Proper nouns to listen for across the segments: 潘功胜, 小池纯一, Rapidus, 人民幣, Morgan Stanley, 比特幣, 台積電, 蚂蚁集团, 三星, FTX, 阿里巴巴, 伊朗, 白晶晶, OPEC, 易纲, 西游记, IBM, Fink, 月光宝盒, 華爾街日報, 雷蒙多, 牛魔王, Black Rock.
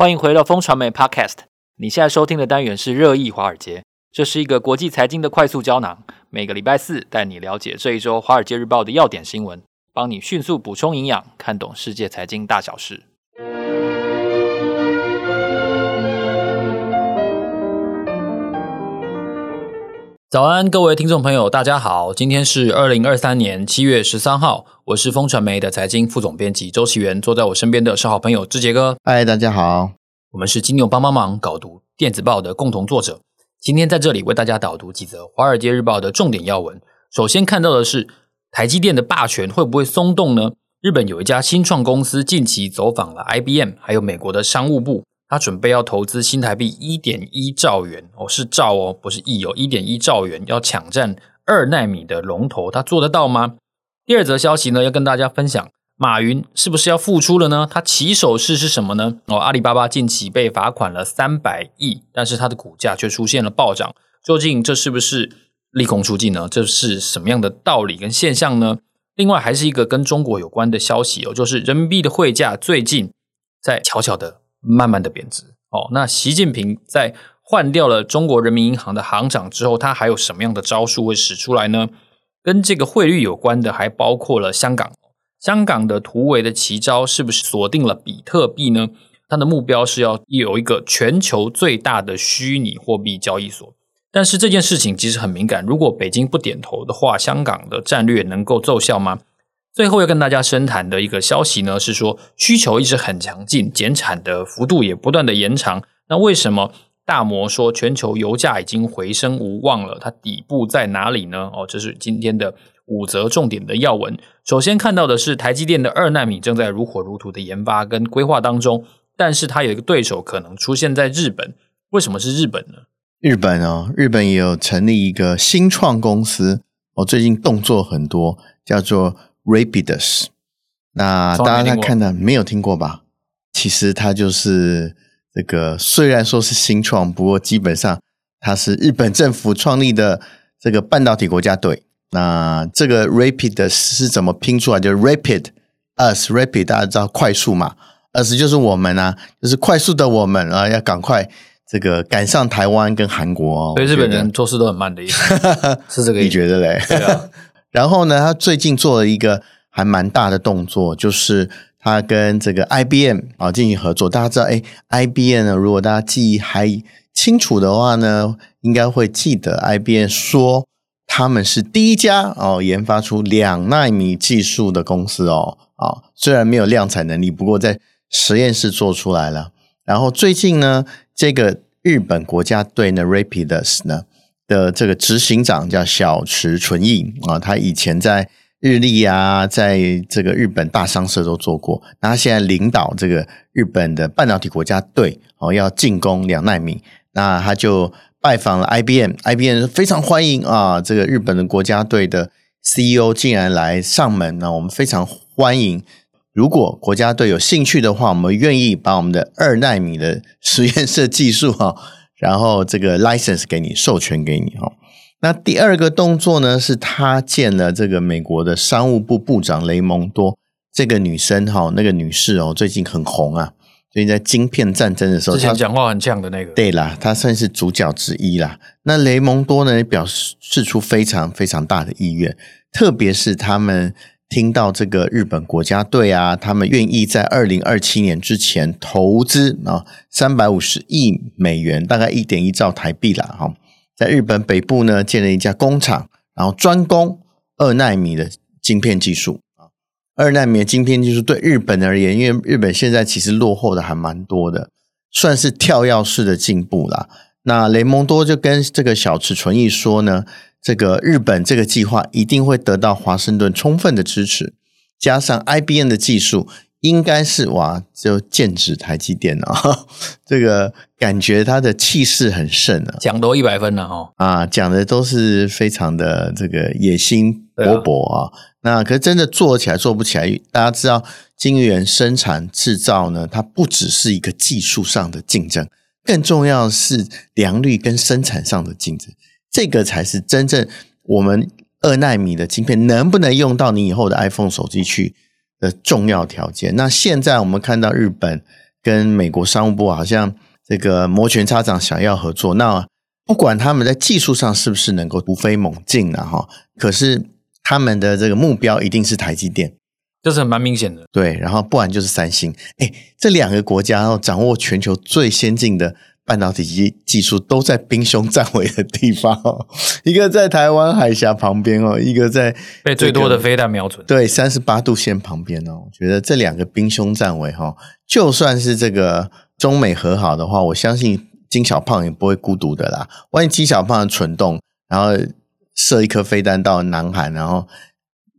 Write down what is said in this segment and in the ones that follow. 欢迎回到风传媒 Podcast， 你现在收听的单元是热议华尔街，这是一个国际财经的快速胶囊，每个礼拜四带你了解这一周华尔街日报的要点新闻，帮你迅速补充营养，看懂世界财经大小事。早安，各位听众朋友，大家好，今天是2023年7月13号，我是风传媒的财经副总编辑周岐原，坐在我身边的是好朋友志杰哥。嗨，大家好。我们是金牛帮帮忙导读电子报的共同作者，今天在这里为大家导读几则华尔街日报的重点要闻。首先看到的是台积电的霸权会不会松动呢？日本有一家新创公司近期走访了 IBM 还有美国的商务部，他准备要投资新台币 1.1 兆元哦，是兆哦，不是亿哦， 1.1 兆元要抢占2奈米的龙头，他做得到吗？第二则消息呢，要跟大家分享，马云是不是要复出了呢？他起手式是什么呢？哦，阿里巴巴近期被罚款了300亿，但是他的股价却出现了暴涨，究竟这是不是利空出尽呢？这是什么样的道理跟现象呢？另外还是一个跟中国有关的消息哦，就是人民币的汇价最近在悄悄的慢慢的贬值哦。那习近平在换掉了中国人民银行的行长之后，他还有什么样的招数会使出来呢？跟这个汇率有关的还包括了香港，香港的突围的奇招是不是锁定了比特币呢？它的目标是要有一个全球最大的虚拟货币交易所，但是这件事情其实很敏感，如果北京不点头的话，香港的战略能够奏效吗？最后要跟大家深谈的一个消息呢，是说需求一直很强劲，减产的幅度也不断的延长，那为什么大摩说全球油价已经回升无望了？它底部在哪里呢？哦，这是今天的5则重点的要闻。首先看到的是台积电的2奈米正在如火如荼的研发跟规划当中，但是它有一个对手可能出现在日本。为什么是日本呢？日本也有成立一个新创公司，最近动作很多，叫做Rapidus， 那大家看到没有听过吧？其实它就是这个，虽然说是新创，不过基本上它是日本政府创立的这个半导体国家队。那这个 Rapidus 是怎么拼出来？就是 Rapid 大家知道快速嘛 ，us 就是我们啊，就是快速的我们啊，要赶快这个赶上台湾跟韩国。所以日本人做事都很慢的意思，是这个意思？你觉得嘞？对啊。然后呢，他最近做了一个还蛮大的动作，就是他跟这个 IBM 进行合作。大家知道 IBM 呢，如果大家记忆还清楚的话呢，应该会记得 IBM 说他们是第一家研发出2奈米技术的公司哦，虽然没有量产能力，不过在实验室做出来了。然后最近呢，这个日本国家队呢 Rapidus 呢的这个执行长叫小池纯一啊，他以前在日立啊，在这个日本大商社都做过，那他现在领导这个日本的半导体国家队哦，要进攻2奈米，那他就拜访了 IBM 非常欢迎啊，这个日本的国家队的 CEO 竟然来上门啊，我们非常欢迎。如果国家队有兴趣的话，我们愿意把我们的2奈米的实验室技术啊，然后这个 license 给你，授权给你哦。那第二个动作呢，是他见了这个美国的商务部部长雷蒙多，这个女生哦，那个女士哦，最近很红啊，最近在晶片战争的时候，之前讲话很呛的那个，对啦，她算是主角之一啦。那雷蒙多呢，表示出非常非常大的意愿，特别是他们听到这个日本国家队啊，他们愿意在2027年之前投资350亿美元，大概 1.1 兆台币啦，在日本北部呢建了一家工厂，然后专攻2奈米的晶片技术。2奈米的晶片技术对日本而言，因为日本现在其实落后的还蛮多的，算是跳跃式的进步啦。那雷蒙多就跟这个小池纯一说呢，这个日本这个计划一定会得到华盛顿充分的支持，加上 IBM 的技术，应该是哇，就剑指台积电啊！这个感觉他的气势很盛啊，讲都100分了哦，啊，讲的都是非常的这个野心勃勃啊。那可是真的做起来做不起来，大家知道晶圆生产制造呢，它不只是一个技术上的竞争，更重要的是良率跟生产上的竞争。这个才是真正我们2奈米的晶片能不能用到你以后的 iPhone 手机去的重要条件。那现在我们看到日本跟美国商务部好像这个摩拳擦掌想要合作，那不管他们在技术上是不是能够突飞猛进啊，可是他们的这个目标一定是台积电，这是蛮明显的。对，然后不然就是三星。诶，这两个国家掌握全球最先进的半导体技术，都在兵凶战危的地方哦。一个在台湾海峡旁边哦，一个在被最多的飞弹瞄准。对，38度线旁边哦。我觉得这两个兵凶战危哦，就算是这个中美和好的话，我相信金小胖也不会孤独的啦。万一金小胖蠢动，然后射一颗飞弹到南韩，然后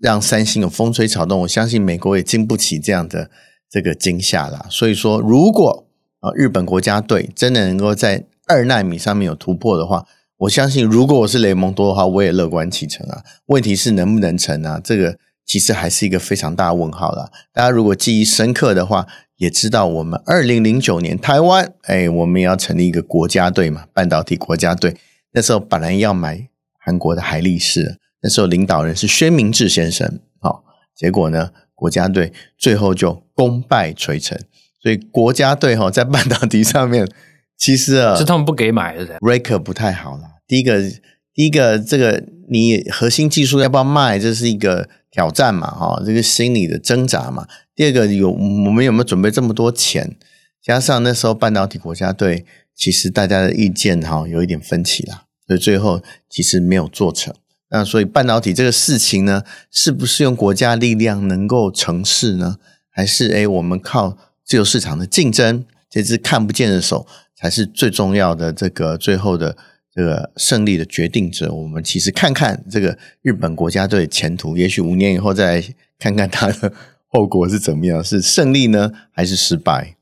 让三星有风吹草动，我相信美国也经不起这样的这个惊吓啦。所以说，如果日本国家队真的能够在2奈米上面有突破的话，我相信如果我是雷蒙多的话，我也乐观其成啊。问题是能不能成啊，这个其实还是一个非常大的问号啦。大家如果记忆深刻的话，也知道我们2009年台湾我们也要成立一个国家队嘛，半导体国家队。那时候本来要买韩国的海力士，那时候领导人是宣明智先生，好，结果呢国家队最后就功败垂成。所以国家队在半导体上面其实是他们不给买的 Raker 不太好啦。第一个这个你核心技术要不要卖，这是一个挑战嘛，这个心理的挣扎嘛。第二个我们有没有准备这么多钱，加上那时候半导体国家队其实大家的意见有一点分歧啦，所以最后其实没有做成。那所以半导体这个事情呢，是不是用国家力量能够成事呢？还是我们靠自由市场的竞争，这只看不见的手才是最重要的，这个最后的这个胜利的决定者。我们其实看看这个日本国家队的前途，也许5年以后再看看它的后果是怎么样，是胜利呢还是失败。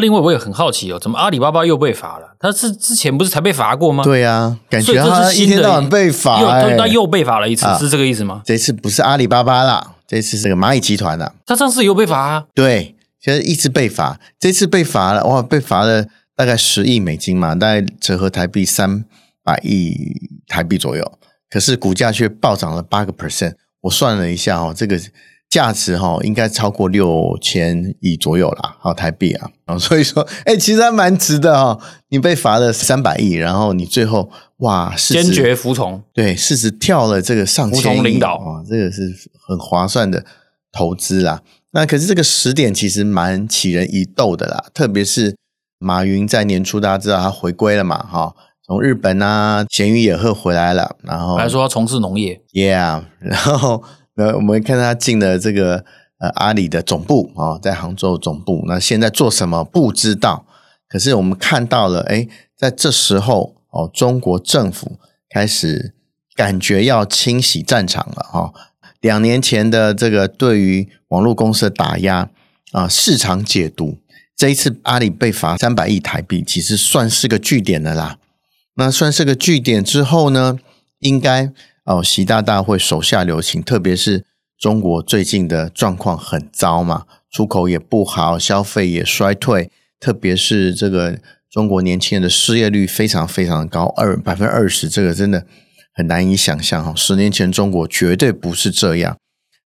另外我也很好奇怎么阿里巴巴又被罚了，他是之前不是才被罚过吗？对啊，感觉他一天到晚被罚，他又被罚了一次，是这个意思吗？这次不是阿里巴巴啦，这次是个蚂蚁集团啦。他上次又被罚啊。对，其实一直被罚，这次被罚了，哇，被罚了大概10亿美金嘛，大概折合台币300亿台币左右。可是股价却暴涨了 8%， 我算了一下这个价值应该超过6000亿左右啦，好台币啊。所以说其实还蛮值的你被罚了300亿，然后你最后哇市值坚决服从。对，市值跳了这个上千亿，服从领导这个是很划算的投资啦。那可是这个10点其实蛮起人疑窦的啦，特别是马云在年初大家知道他回归了嘛，从日本啊咸鱼野鹤回来了，然后还说要从事农业 ，yeah， 然后我们看他进了这个阿里的总部在杭州总部，那现在做什么不知道，可是我们看到了在这时候中国政府开始感觉要清洗战场了2年前的这个对于网络公司的打压市场解读，这一次阿里被罚300亿台币，其实算是个据点的啦。那算是个据点之后呢，应该习大大会手下留情，特别是中国最近的状况很糟嘛，出口也不好，消费也衰退，特别是这个中国年轻人的失业率非常非常高， 20%， 这个真的很难以想象，10年前中国绝对不是这样。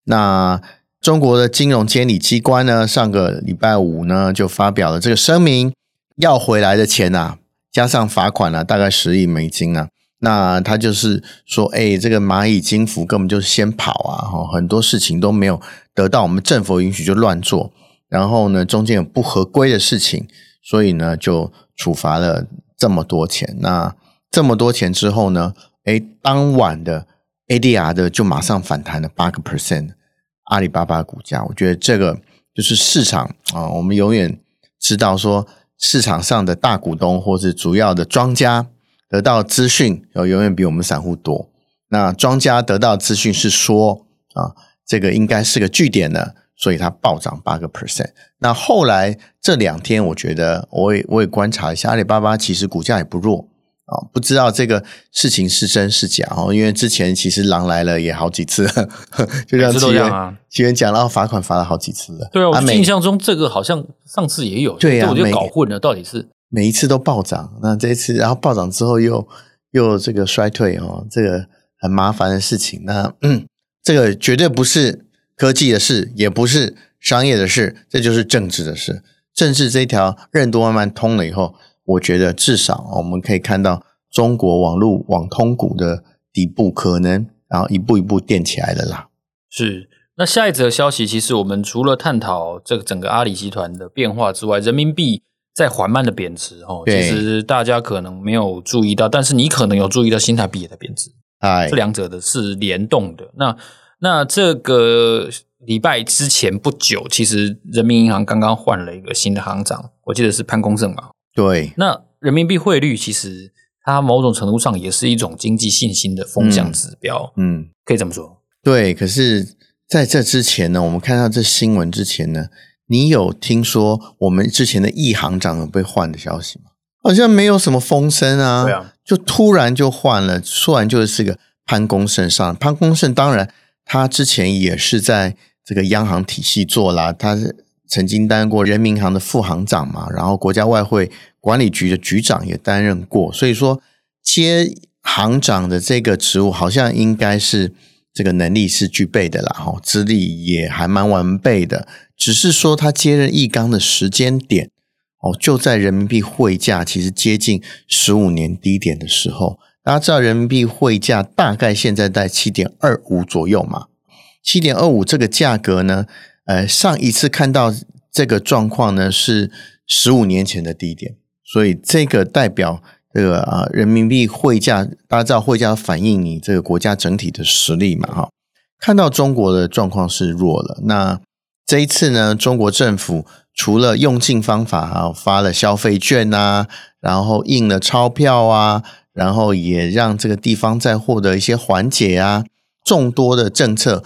那中国的金融监理机关呢，上个礼拜5呢就发表了这个声明，要回来的钱啊，加上罚款啊，大概10亿美金啊。那他就是说这个蚂蚁金服根本就是先跑啊，很多事情都没有得到我们政府允许就乱做，然后呢中间有不合规的事情，所以呢就处罚了这么多钱。那这么多钱之后呢当晚的 ADR 的就马上反弹了 8%， 阿里巴巴股价。我觉得这个就是市场我们永远知道说市场上的大股东或是主要的庄家得到资讯永远比我们散户多，那庄家得到资讯是说这个应该是个据点的，所以它暴涨 8%。 那后来这2天我觉得我也观察一下，阿里巴巴其实股价也不弱不知道这个事情是真是假因为之前其实狼来了也好几次了就像奇源讲到罚款罚了好几次了。对啊，我印象中这个好像上次也有，对啊，我就搞混了到底是每一次都暴涨，那这一次然后暴涨之后又这个衰退这个很麻烦的事情。那这个绝对不是科技的事，也不是商业的事，这就是政治的事。甚至这条任督慢慢通了以后，我觉得至少我们可以看到中国网络网通股的底部可能然后一步一步垫起来了啦。是，那下一则消息，其实我们除了探讨这个整个阿里集团的变化之外，人民币在缓慢的贬值，其实大家可能没有注意到，但是你可能有注意到新台币也在贬值，这两者的是联动的。那这个礼拜之前不久，其实人民银行刚刚换了一个新的行长，我记得是潘功胜吧。对，那人民币汇率其实它某种程度上也是一种经济信心的风向指标，可以这么说。对，可是在这之前呢，我们看到这新闻之前呢，你有听说我们之前的易行长有被换的消息吗？好像没有什么风声啊，对啊，就突然就换了，突然就是个潘功胜上。潘功胜当然他之前也是在这个央行体系做啦，他曾经担任过人民银行的副行长嘛，然后国家外汇管理局的局长也担任过，所以说接行长的这个职务好像应该是这个能力是具备的啦，资历也还蛮完备的，只是说他接任易纲的时间点就在人民币汇价其实接近15年低点的时候。大家知道人民币汇价大概现在在 7.25 左右嘛， 7.25 这个价格呢，上一次看到这个状况呢是15年前的低点，所以这个代表这个人民币汇价，大家知道汇价反映你这个国家整体的实力嘛，看到中国的状况是弱了，那这一次呢，中国政府除了用尽方法发了消费券啊，然后印了钞票啊，然后也让这个地方再获得一些缓解啊，众多的政策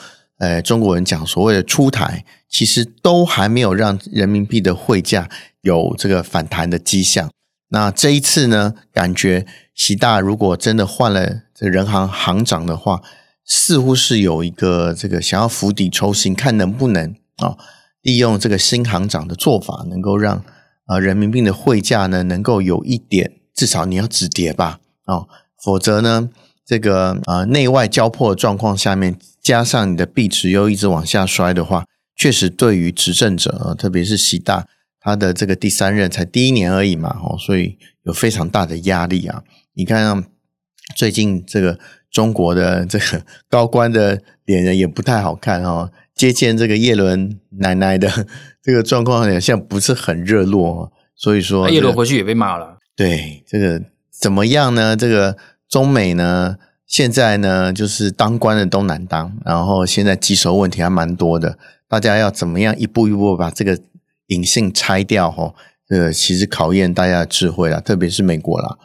中国人讲所谓的出台，其实都还没有让人民币的汇价有这个反弹的迹象。那这一次呢，感觉习大如果真的换了这人行行长的话，似乎是有一个这个想要釜底抽薪，看能不能利用这个新行长的做法，能够让人民币的汇价呢能够有一点，至少你要止跌吧。否则呢，这个内外交迫的状况下面，加上你的币值又一直往下摔的话，确实对于执政者特别是习大他的这个第三任才第一年而已嘛，所以有非常大的压力啊。你看最近这个中国的这个高官的脸也不太好看接见这个叶伦奶奶的这个状况好像不是很热络所以说叶伦回去也被骂了。对，这个怎么样呢？这个中美呢，现在呢就是当官的都难当，然后现在棘手问题还蛮多的，大家要怎么样一步一步把这个隐性拆掉其实考验大家的智慧啦，特别是美国啦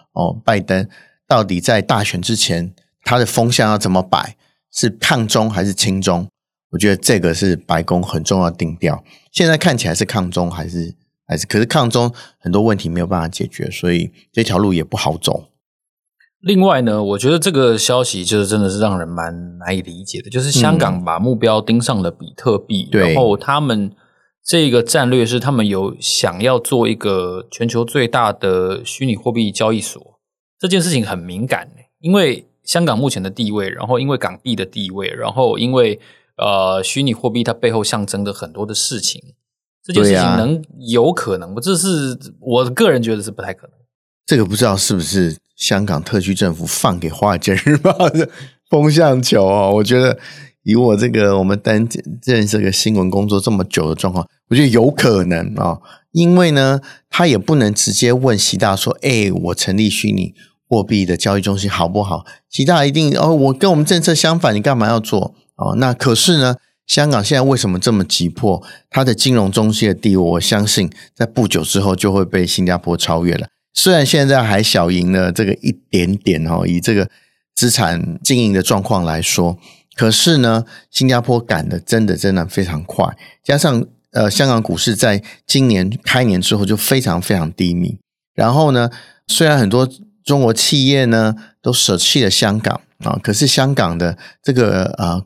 拜登到底在大选之前他的风向要怎么摆，是抗中还是亲中？我觉得这个是白宫很重要的定调。现在看起来是抗中还是，可是抗中很多问题没有办法解决，所以这条路也不好走。另外呢，我觉得这个消息就是真的是让人蛮难以理解的，就是香港把目标盯上了比特币，然后他们这个战略是他们有想要做一个全球最大的虚拟货币交易所。这件事情很敏感，因为香港目前的地位，然后因为港币的地位，然后因为虚拟货币它背后象征的很多的事情，这件事情有可能，这是我个人觉得是不太可能。这个不知道是不是香港特区政府放给华尔街日报的风向球我觉得以我这个我们担任这个新闻工作这么久的状况，我觉得有可能因为呢，他也不能直接问习大说我成立虚拟货币的交易中心好不好？习大一定我跟我们政策相反，你干嘛要做那可是呢，香港现在为什么这么急迫？它的金融中心的地位，我相信在不久之后就会被新加坡超越了。虽然现在还小赢了这个一点点以这个资产经营的状况来说，可是呢，新加坡赶的真的非常快，加上香港股市在今年开年之后就非常非常低迷。然后呢，虽然很多中国企业呢都舍弃了香港可是香港的这个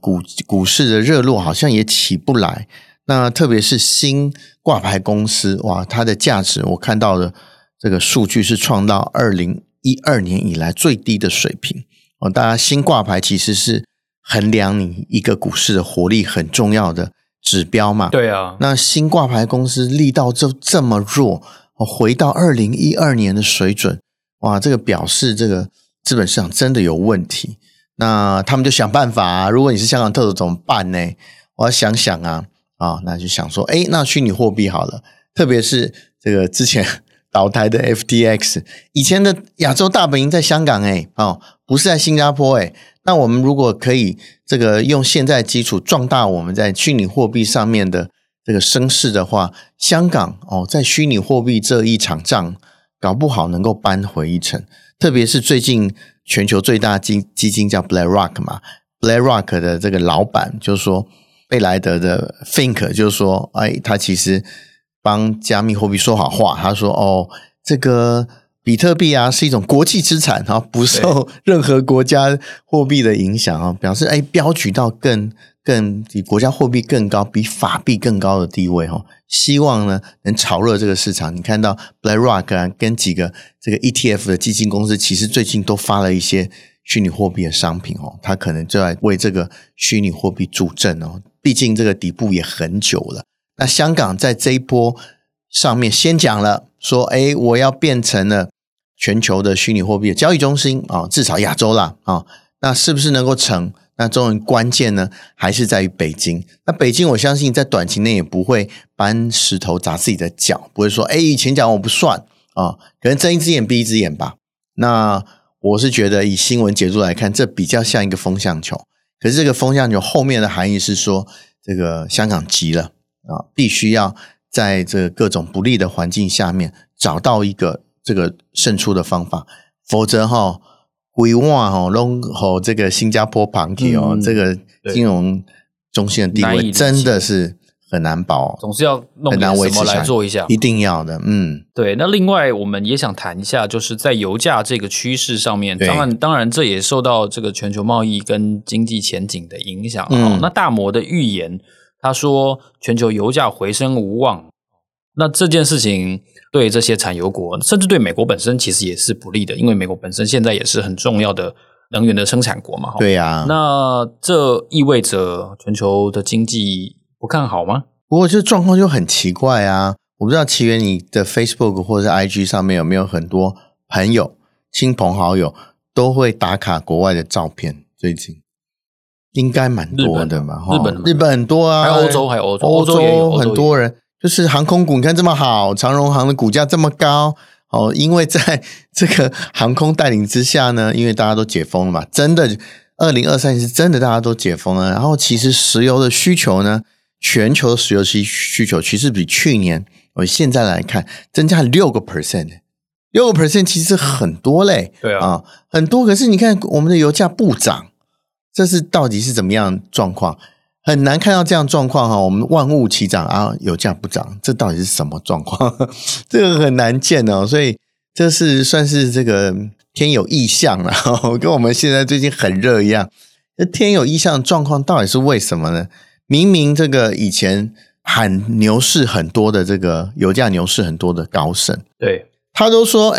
股市的热络好像也起不来。那特别是新挂牌公司，哇，它的价值我看到的这个数据是创到2012年以来最低的水平大家新挂牌其实是衡量你一个股市的活力很重要的指标嘛。对啊，那新挂牌公司力道就这么弱，回到2012年的水准，哇，这个表示这个资本市场真的有问题。那他们就想办法啊，如果你是香港特首怎么办呢？我要想想啊，那就想说，诶，那虚拟货币好了，特别是这个之前倒台的 FTX， 以前的亚洲大本营在香港诶，不是在新加坡诶。那我们如果可以这个用现在基础壮大我们在虚拟货币上面的这个声势的话，香港在虚拟货币这一场仗搞不好能够扳回一城。特别是最近全球最大基金叫 Black Rock 嘛， Black Rock 的这个老板就是说贝莱德的 Fink 就是说，哎，他其实帮加密货币说好话，他说这个比特币啊是一种国际资产，不受任何国家货币的影响啊，表示哎标举到更比国家货币更高，比法币更高的地位哦，希望呢能炒热这个市场。你看到 BlackRock 啊跟几个这个 ETF 的基金公司，其实最近都发了一些虚拟货币的商品哦，它可能就来为这个虚拟货币助阵哦，毕竟这个底部也很久了。那香港在这一波上面先讲了说，诶，我要变成了全球的虚拟货币的交易中心啊，至少亚洲啦啊，那是不是能够成？那中文关键呢还是在于北京。那北京我相信在短期内也不会搬石头砸自己的脚，不会说以前讲我不算啊，可能睁一只眼闭一只眼吧。那我是觉得以新闻解读来看，这比较像一个风向球。可是这个风向球后面的含义是说，这个香港急了啊，必须要在这个各种不利的环境下面找到一个这个胜出的方法，否则规划弄好这个新加坡旁体这个金融中心的地位真的是很难保，总是要弄点什么来做一下，一定要的。嗯，对。那另外我们也想谈一下，就是在油价这个趋势上面，当然这也受到这个全球贸易跟经济前景的影响。那大摩的预言，他说全球油价回升无望，那这件事情对这些产油国，甚至对美国本身其实也是不利的，因为美国本身现在也是很重要的能源的生产国嘛。对啊，那这意味着全球的经济不看好吗？不过这状况就很奇怪啊，我不知道奇源你的 Facebook 或者是 IG 上面有没有很多朋友亲朋好友都会打卡国外的照片，最近应该蛮多的嘛。日本很多啊，还有欧洲，欧洲也有很多人，就是航空股你看这么好，长荣航的股价这么高因为在这个航空带领之下呢，因为大家都解封了嘛，真的2023是真的大家都解封了，然后其实石油的需求呢，全球石油需求其实比去年我现在来看增加 6%， 其实很多嘞。对啊，很多。可是你看我们的油价不涨，这是到底是怎么样状况？很难看到这样状况我们万物齐涨啊，油价不涨，这到底是什么状况？这个很难见所以这是算是这个天有异象了跟我们现在最近很热一样。这天有异象的状况到底是为什么呢？明明这个以前喊牛市很多的这个油价牛市很多的高盛，对，他都说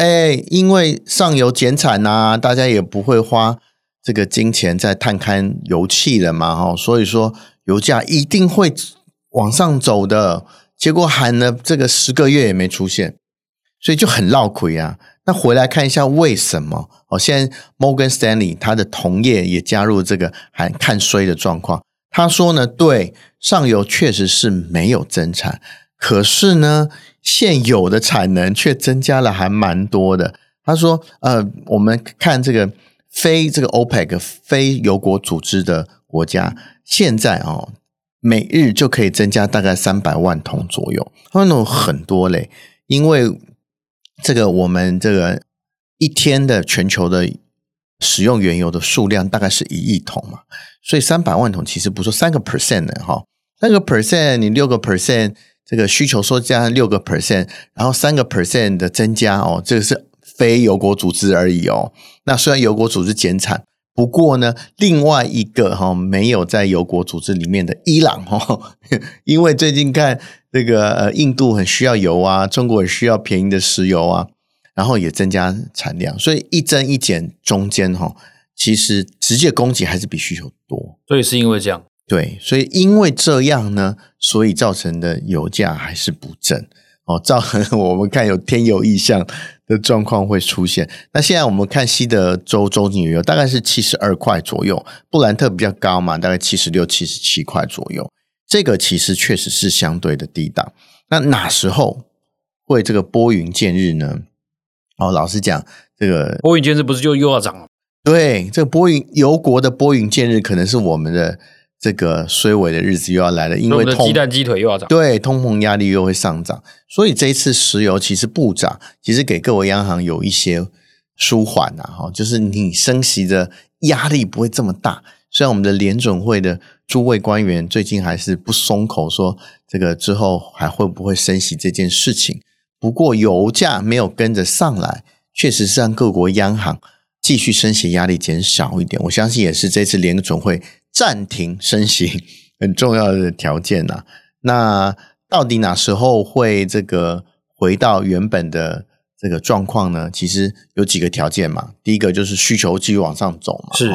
因为上游减产啊，大家也不会花这个金钱在探勘油气了嘛，所以说油价一定会往上走的，结果喊了这个10个月也没出现，所以就很落亏啊。那回来看一下为什么现在 Morgan Stanley 他的同业也加入这个喊看衰的状况。他说呢，对，上游确实是没有增产，可是呢现有的产能却增加了还蛮多的。他说我们看这个非这个 OPEC 非油国组织的国家，现在每日就可以增加大概300万桶左右，他们那种很多嘞。因为这个我们这个一天的全球的使用原油的数量大概是1亿桶嘛，所以300万桶其实不说3% 的3% 你6% 这个需求说加6%，然后3% 的增加这个是非油国组织而已那虽然油国组织减产，不过呢另外一个没有在油国组织里面的伊朗因为最近看这个印度很需要油啊，中国很需要便宜的石油啊，然后也增加产量，所以一增一减中间其实直接供给还是比需求多，所以是因为这样。对，所以因为这样呢，所以造成的油价还是不振哦，造成我们看有天油异象的状况会出现。那现在我们看西德州州井油大概是72块左右，布兰特比较高嘛，大概 76-77 块左右，这个其实确实是相对的低档。那哪时候会这个拨云见日呢？哦，老实讲，这个拨云见日不是就又要涨了？对，这个拨云油国的拨云见日，可能是我们的这个衰微的日子又要来了，因为鸡蛋鸡腿又要涨，对，通膨压力又会上涨，所以这一次石油其实不涨，其实给各位央行有一些舒缓啊，就是你升息的压力不会这么大。虽然我们的联准会的诸位官员最近还是不松口说这个之后还会不会升息这件事情，不过油价没有跟着上来，确实是让各国央行继续升息压力减少一点。我相信也是这次联准会暂停升息很重要的条件啊。那到底哪时候会这个回到原本的这个状况呢？其实有几个条件嘛。第一个就是需求继续往上走嘛。是。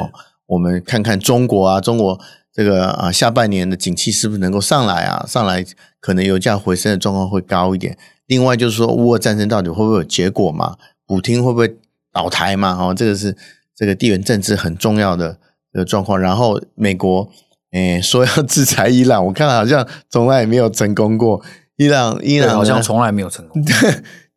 我们看看中国啊，中国这个下半年的景气是不是能够上来啊？上来可能油价回升的状况会高一点。另外就是说乌俄战争到底会不会有结果嘛？普丁会不会倒台嘛？这个是这个地缘政治很重要的状况。然后美国说要制裁伊朗，我看好像从来也没有成功过。伊朗好像从来没有成功。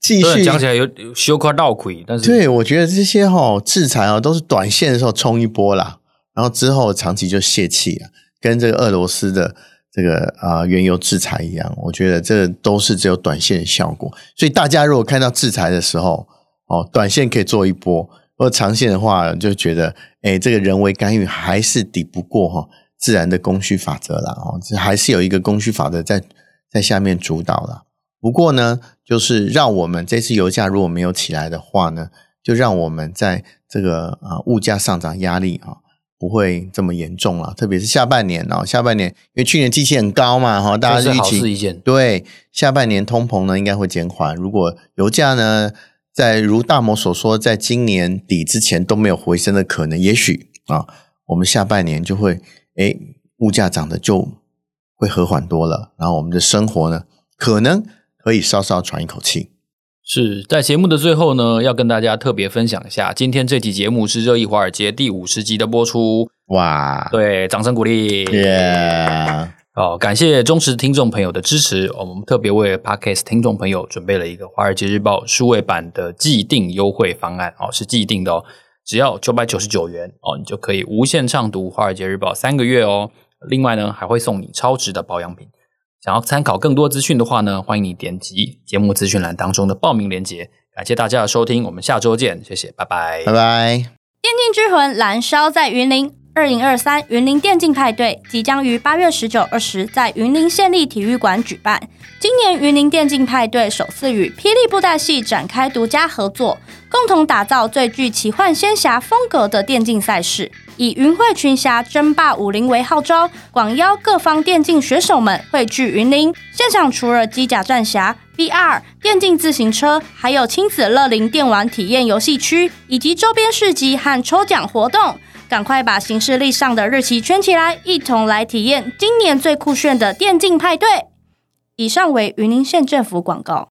继续讲起来有小可绕轨，但是对，我觉得这些制裁都是短线的时候冲一波啦，然后之后长期就泄气了，跟这个俄罗斯的这个原油制裁一样，我觉得这都是只有短线的效果。所以大家如果看到制裁的时候短线可以做一波。或长线的话就觉得这个人为干预还是抵不过自然的供需法则啦，还是有一个供需法则在下面主导啦。不过呢，就是让我们这次油价如果没有起来的话呢，就让我们在这个物价上涨压力不会这么严重啦，特别是下半年因为去年基期很高嘛大家就一起对下半年通膨呢应该会减缓。如果油价呢在如大摩所说在今年底之前都没有回升的可能，也许我们下半年就会物价涨的就会和缓多了，然后我们的生活呢可能可以稍稍喘一口气。是在节目的最后呢，要跟大家特别分享一下，今天这期节目是热议华尔街第50集的播出。哇，对，掌声鼓励。Yeah。感谢忠实听众朋友的支持，我们特别为 Podcast 听众朋友准备了一个华尔街日报数位版的既定优惠方案，是既定的只要999元你就可以无限畅读华尔街日报3个月另外呢还会送你超值的保养品。想要参考更多资讯的话呢，欢迎你点击节目资讯栏当中的报名连结。感谢大家的收听，我们下周见，谢谢，拜拜，拜拜。电竞之魂燃烧在云林，2023云林电竞派对即将于8月19、20在云林县立体育馆举办。今年云林电竞派对首次与霹雳布袋戏展开独家合作，共同打造最具奇幻仙侠风格的电竞赛事，以云会群侠争霸武林为号召，广邀各方电竞选手们汇聚云林。现场除了机甲战侠、VR、电竞自行车，还有亲子乐龄电玩体验游戏区，以及周边市集和抽奖活动。赶快把行事历上的日期圈起来，一同来体验今年最酷炫的电竞派对。以上为云林县政府广告。